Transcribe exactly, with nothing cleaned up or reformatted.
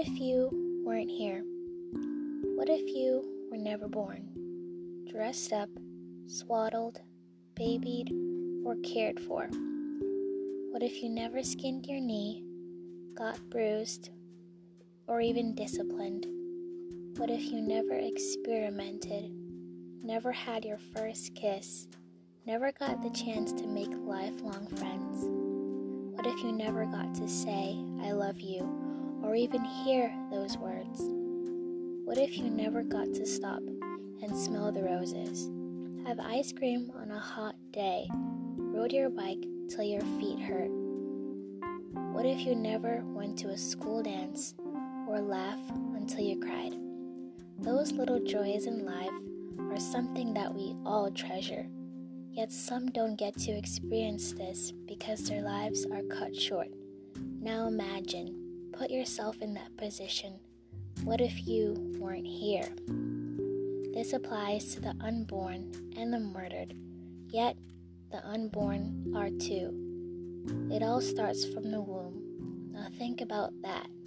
if you weren't here? What if you were never born, dressed up, swaddled, babied, or cared for? What if you never skinned your knee, got bruised, or even disciplined? What if you never experimented, never had your first kiss, never got the chance to make lifelong friends? What if you never got to say, I love you, or even hear those words? What if you never got to stop and smell the roses, have ice cream on a hot day, rode your bike till your feet hurt? What if you never went to a school dance or laugh until you cried? Those little joys in life are something that we all treasure. Yet some don't get to experience this because their lives are cut short. Now imagine, put yourself in that position. What if you weren't here? This applies to the unborn and the murdered, yet the unborn are too. It all starts from the womb. Now think about that.